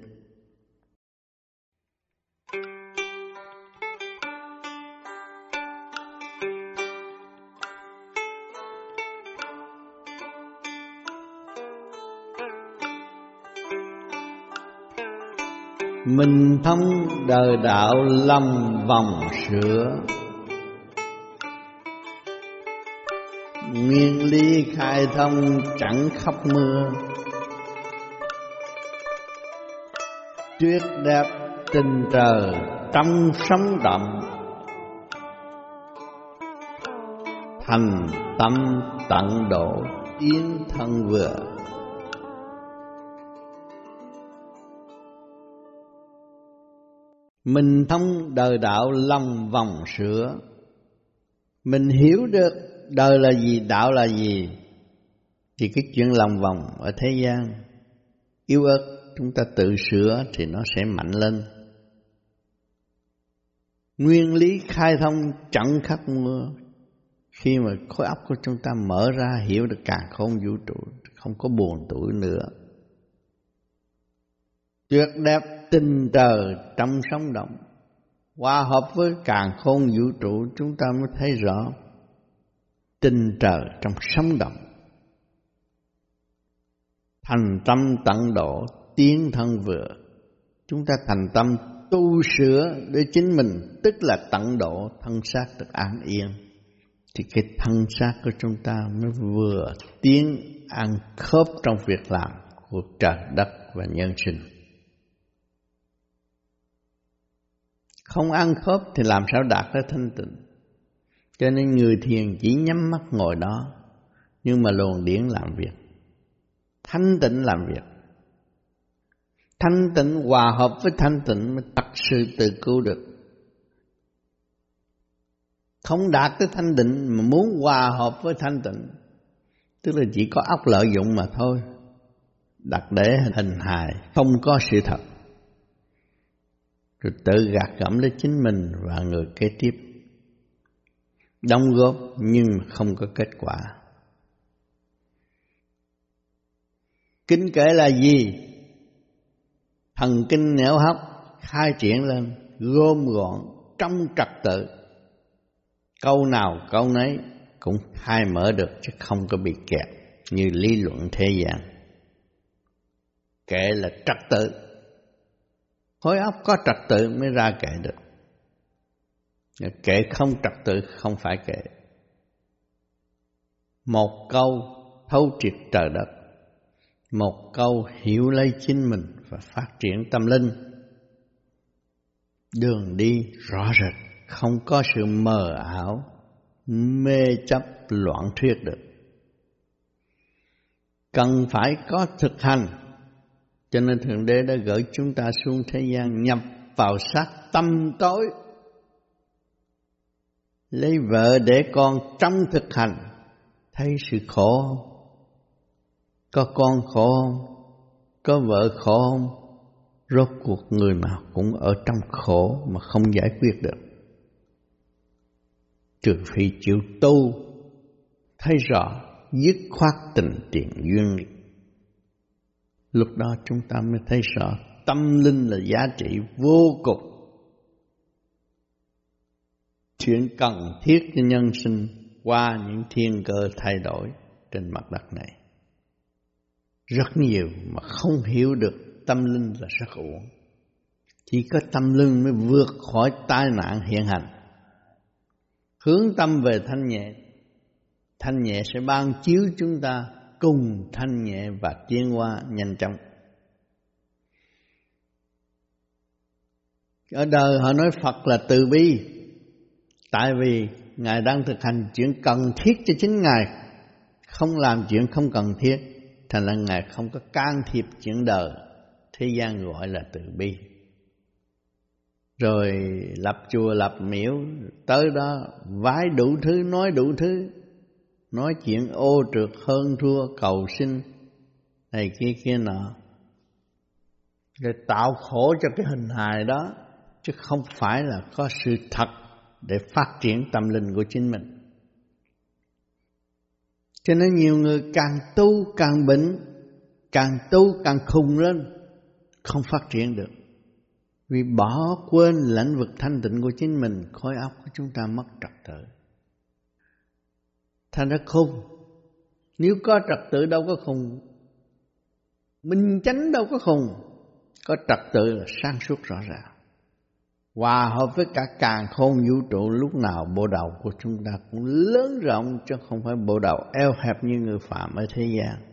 Mình thông đời đạo lòng vòng sửa, nguyên lý khai thông chẳng khắp mưa. Tuyết đẹp tình trời trong sóng động, thành tâm tận độ tiến thân vừa. Mình thông đời đạo lòng vòng sửa, mình hiểu được đời là gì, đạo là gì, thì cái chuyện lòng vòng ở thế gian yếu ớt, chúng ta tự sửa thì nó sẽ mạnh lên. Nguyên lý khai thông chẳng khắc mưa, khi mà khối óc của chúng ta mở ra hiểu được càn khôn vũ trụ, không có buồn tủi nữa. Tuyệt đẹp tinh trời trong sóng động, hòa hợp với càn khôn vũ trụ, chúng ta mới thấy rõ tinh trời trong sóng động. Thành tâm tận độ tiến thân vừa, chúng ta thành tâm tu sửa để chính mình, tức là tận độ thân xác được an yên, thì cái thân xác của chúng ta mới vừa tiến ăn khớp trong việc làm của trời đất và nhân sinh. Không ăn khớp thì làm sao đạt tới thanh tịnh? Cho nên người thiền chỉ nhắm mắt ngồi đó, nhưng mà luồng điển làm việc, thanh tịnh làm việc. Thanh tịnh hòa hợp với thanh tịnh mới thật sự tự cứu được. Không đạt tới thanh tịnh mà muốn hòa hợp với thanh tịnh, tức là chỉ có óc lợi dụng mà thôi, đặt để hình hài, không có sự thật, rồi tự gạt gẫm lấy chính mình và người kế tiếp, đóng góp nhưng không có kết quả. Kính kể là gì? Thần kinh não hấp khai triển lên, gom gọn trong trật tự, câu nào câu nấy cũng khai mở được chứ không có bị kẹt như lý luận thế gian. Kệ là trật tự, khối óc có trật tự mới ra kệ được. Kệ không trật tự không phải kệ. Một câu thấu triệt trời đất, một câu hiểu lấy chính mình và phát triển tâm linh. Đường đi rõ rệt, không có sự mờ ảo, mê chấp loạn thuyết được. Cần phải có thực hành, cho nên Thượng Đế đã gửi chúng ta xuống thế gian nhập vào xác tâm tối, lấy vợ để con trong thực hành, thấy sự khổ không? Có con khổ không? Có vợ khổ không? Rốt cuộc người mà cũng ở trong khổ mà không giải quyết được, trừ phi chịu tu, thấy rõ, dứt khoát tình tiền duyên. Lúc đó chúng ta mới thấy rõ tâm linh là giá trị vô cùng. Chuyện cần thiết cho nhân sinh qua những thiên cơ thay đổi trên mặt đất này rất nhiều mà không hiểu được tâm linh là rất uổng. Chỉ có tâm linh mới vượt khỏi tai nạn hiện hành. Hướng tâm về thanh nhẹ sẽ ban chiếu chúng ta cùng thanh nhẹ và tiến hóa nhanh chóng. Ở đời họ nói Phật là từ bi, tại vì Ngài đang thực hành chuyện cần thiết cho chính Ngài, không làm chuyện không cần thiết. Thành là Ngài không có can thiệp chuyện đời, thế gian gọi là từ bi. rồi lập chùa lập miễu, tới đó vái đủ thứ, nói đủ thứ, nói chuyện ô trượt hơn thua, cầu sinh này kia kia nọ, để tạo khổ cho cái hình hài đó, chứ không phải là có sự thật để phát triển tâm linh của chính mình. Cho nên nhiều người càng tu càng bệnh, càng tu càng khùng lên, không phát triển được, vì bỏ quên lãnh vực thanh tịnh của chính mình, khối óc của chúng ta mất trật tự, thành ra khùng. Nếu có trật tự đâu có khùng, minh chánh đâu có khùng. Có trật tự là sáng suốt rõ ràng, hòa hợp với cả càn khôn vũ trụ. Lúc nào bộ đầu của chúng ta cũng lớn rộng, chứ không phải bộ đầu eo hẹp như người phạm ở thế gian.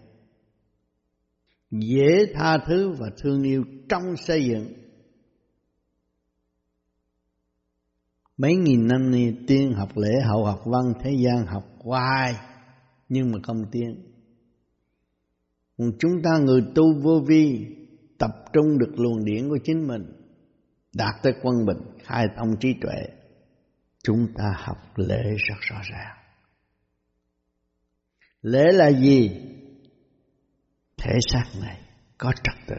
Dễ tha thứ và thương yêu trong xây dựng. Mấy nghìn năm nay tiên học lễ, hậu học văn, thế gian học hoài nhưng mà không tiến. Còn chúng ta người tu vô vi, tập trung được luồng điển của chính mình, đạt tới quân bình, khai thông trí tuệ, chúng ta học lễ rất rõ ràng. Lễ là gì? Thể xác này có trật tự.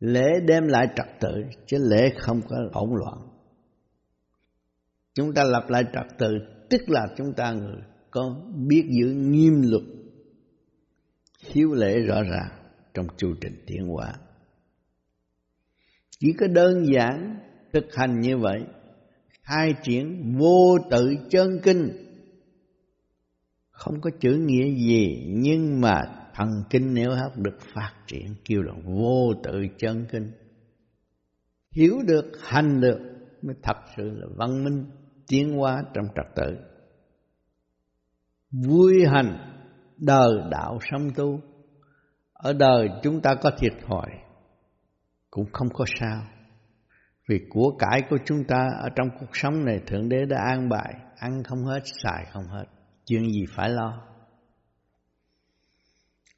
Lễ đem lại trật tự, chứ lễ không có hỗn loạn. Chúng ta lập lại trật tự, tức là chúng ta người có biết giữ nghiêm luật, hiếu lễ rõ ràng trong chu trình tiến hóa. Chỉ có đơn giản thực hành như vậy, khai triển vô tự chân kinh, không có chữ nghĩa gì, nhưng mà thần kinh nếu hấp được phát triển, kêu là vô tự chân kinh. Hiểu được, hành được mới thật sự là văn minh tiến hóa trong trật tự. Vui hành đời đạo sống tu, ở đời chúng ta có thiệt thòi cũng không có sao, vì của cải của chúng ta ở trong cuộc sống này Thượng Đế đã an bài, ăn không hết, xài không hết, chuyện gì phải lo.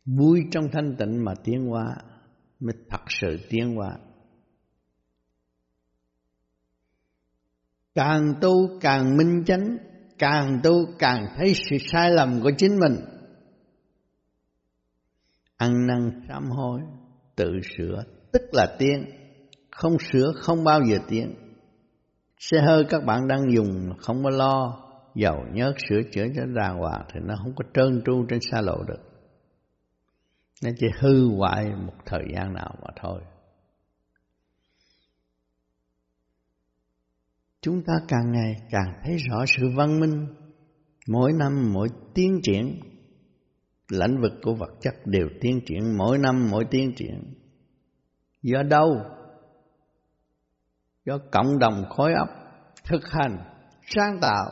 Vui trong thanh tịnh mà tiến hóa mới thật sự tiến hóa. Càng tu càng minh chánh, càng tu càng thấy sự sai lầm của chính mình, ăn năn sám hối, tự sửa, tức là tiến. Không sửa không bao giờ tiến. Xe hơi các bạn đang dùng không có lo dầu nhớt, sửa chữa cho đàng hoàng thì nó không có trơn tru trên xa lộ được, nó chỉ hư hoại một thời gian nào mà thôi. Chúng ta càng ngày càng thấy rõ sự văn minh, mỗi năm mỗi tiến triển, lãnh vực của vật chất đều tiến triển, mỗi năm mỗi tiến triển. Do đâu? Do cộng đồng khối óc thực hành, sáng tạo,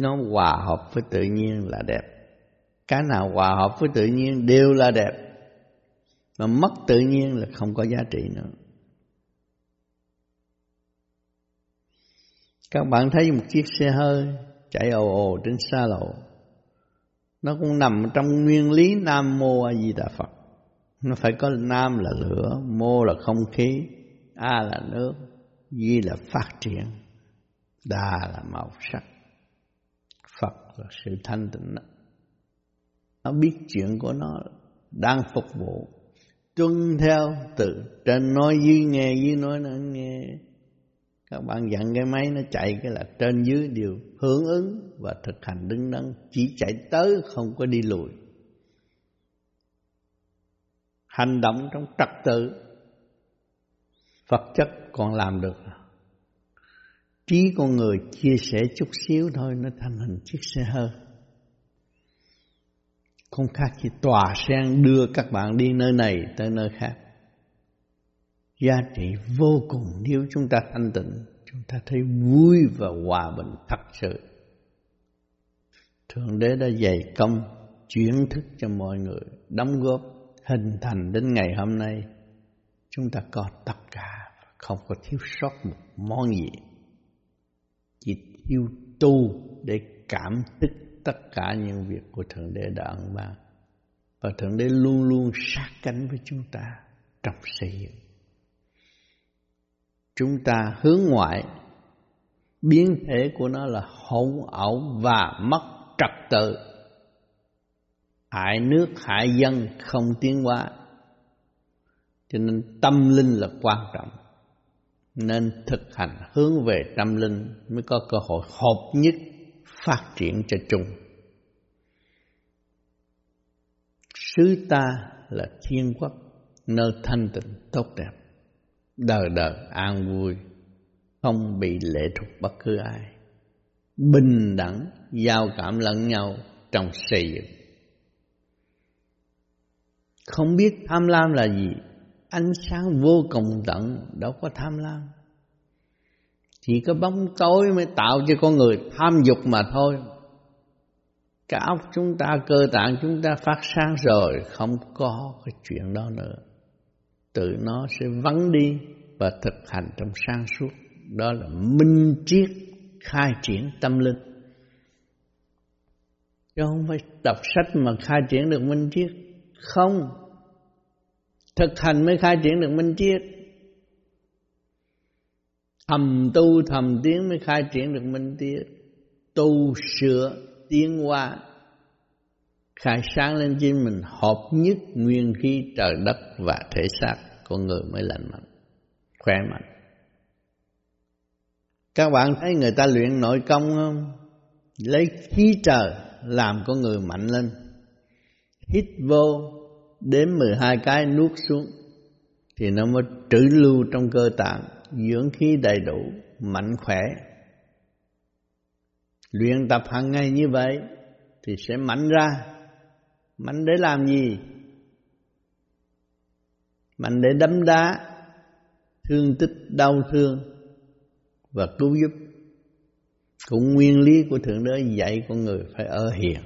nó hòa hợp với tự nhiên là đẹp. Cái nào hòa hợp với tự nhiên đều là đẹp, mà mất tự nhiên là không có giá trị nữa. Các bạn thấy một chiếc xe hơi chạy ồ ồ trên xa lộ, nó cũng nằm trong nguyên lý Nam Mô A Di Đà Phật. Nó phải có Nam là lửa, Mô là không khí, A là nước, Di là phát triển, Đà là màu sắc, Phật là sự thanh tịnh. Nó biết chuyện của nó, đang phục vụ, tuân theo, từ trên nói dưới nghe, dưới nói nó nghe. Các bạn dặn cái máy nó chạy, cái là trên dưới đều hưởng ứng và thực hành đứng đắn, chỉ chạy tới không có đi lùi. Hành động trong trật tự, vật chất còn làm được. Trí con người chia sẻ chút xíu thôi, nó thành hình chiếc xe hơi. Không khác chỉ tòa sen đưa các bạn đi nơi này tới nơi khác. Giá trị vô cùng nếu chúng ta thanh tịnh, chúng ta thấy vui và hòa bình thật sự. Thượng Đế đã dày công chuyển thức cho mọi người, đóng góp hình thành đến ngày hôm nay chúng ta có tất cả, không có thiếu sót một món gì. Chỉ thiếu tu để cảm thức tất cả những việc của Thượng Đế đã ẩn ban, và Thượng Đế luôn luôn sát cánh với chúng ta trong xây dựng. chúng ta hướng ngoại, biến thể của nó là hỗn ảo và mất trật tự, hại nước hại dân, không tiến hóa. Cho nên tâm linh là quan trọng, nên thực hành hướng về tâm linh mới có cơ hội hợp nhất phát triển cho chung. Xứ ta là thiên quốc, nơi thanh tịnh tốt đẹp, đời đời an vui, không bị lệ thuộc bất cứ ai, bình đẳng giao cảm lẫn nhau trong xây dựng. Không biết tham lam là gì, ánh sáng vô cùng tận đâu có tham lam, chỉ có bóng tối mới tạo cho con người tham dục mà thôi. Cái óc chúng ta, cơ tạng chúng ta phát sáng rồi, không có cái chuyện đó nữa, tự nó sẽ vắng đi và thực hành trong sáng suốt. Đó là minh triết khai triển tâm linh, chứ không phải đọc sách mà khai triển được minh triết. Không, thực hành mới khai triển được minh triết, thầm tu thầm tiến mới khai triển được minh triết. Tu sửa tiến hóa, khai sáng lên chính mình, hợp nhất nguyên khí trời đất và thể xác, con người mới lành mạnh, khỏe mạnh. Các bạn thấy người ta luyện nội công không? Lấy khí trời làm con người mạnh lên. Hít vô, đếm 12 cái nuốt xuống, thì nó mới trữ lưu trong cơ tạng, dưỡng khí đầy đủ, mạnh khỏe. Luyện tập hàng ngày như vậy thì sẽ mạnh ra. Mạnh để làm gì? Mạnh để đấm đá, thương tích, đau thương và cứu giúp. Cũng nguyên lý của Thượng Đế dạy con người phải ở hiền.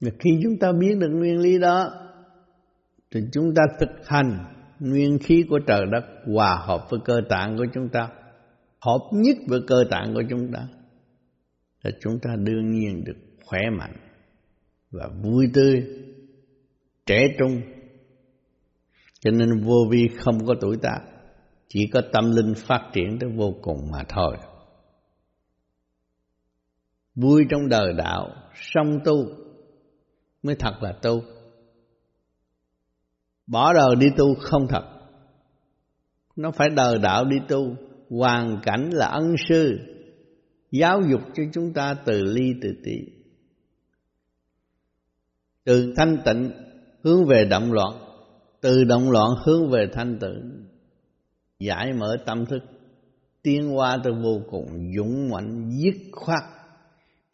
Và khi chúng ta biết được nguyên lý đó thì chúng ta thực hành nguyên khí của trời đất hòa hợp với cơ tạng của chúng ta, hợp nhất với cơ tạng của chúng ta, là chúng ta đương nhiên được khỏe mạnh và vui tươi, trẻ trung. Cho nên vô vi không có tuổi tác, chỉ có tâm linh phát triển tới vô cùng mà thôi. Vui trong đời đạo, song tu mới thật là tu. Bỏ đời đi tu không thật, nó phải đời đạo đi tu. Hoàn cảnh là ân sư giáo dục cho chúng ta từ ly từ tị, từ thanh tịnh hướng về động loạn, từ động loạn hướng về thanh tịnh, giải mở tâm thức, tiến hóa tới vô cùng dũng mãnh, dứt khoát,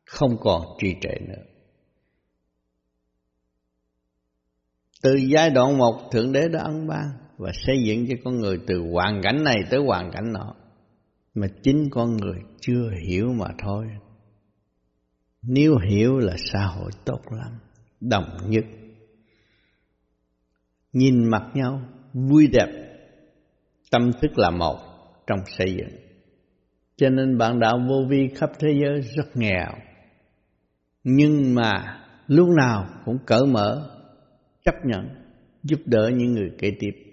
không còn trì trệ nữa. Từ giai đoạn 1, Thượng Đế đã ân ban và xây dựng cho con người từ hoàn cảnh này tới hoàn cảnh nọ, mà chính con người chưa hiểu mà thôi. Nếu hiểu là xã hội tốt lắm, đồng nhất, nhìn mặt nhau vui đẹp, tâm thức là một trong xây dựng. Cho nên bạn đạo vô vi khắp thế giới rất nghèo, nhưng mà lúc nào cũng cởi mở, chấp nhận, giúp đỡ những người kế tiếp.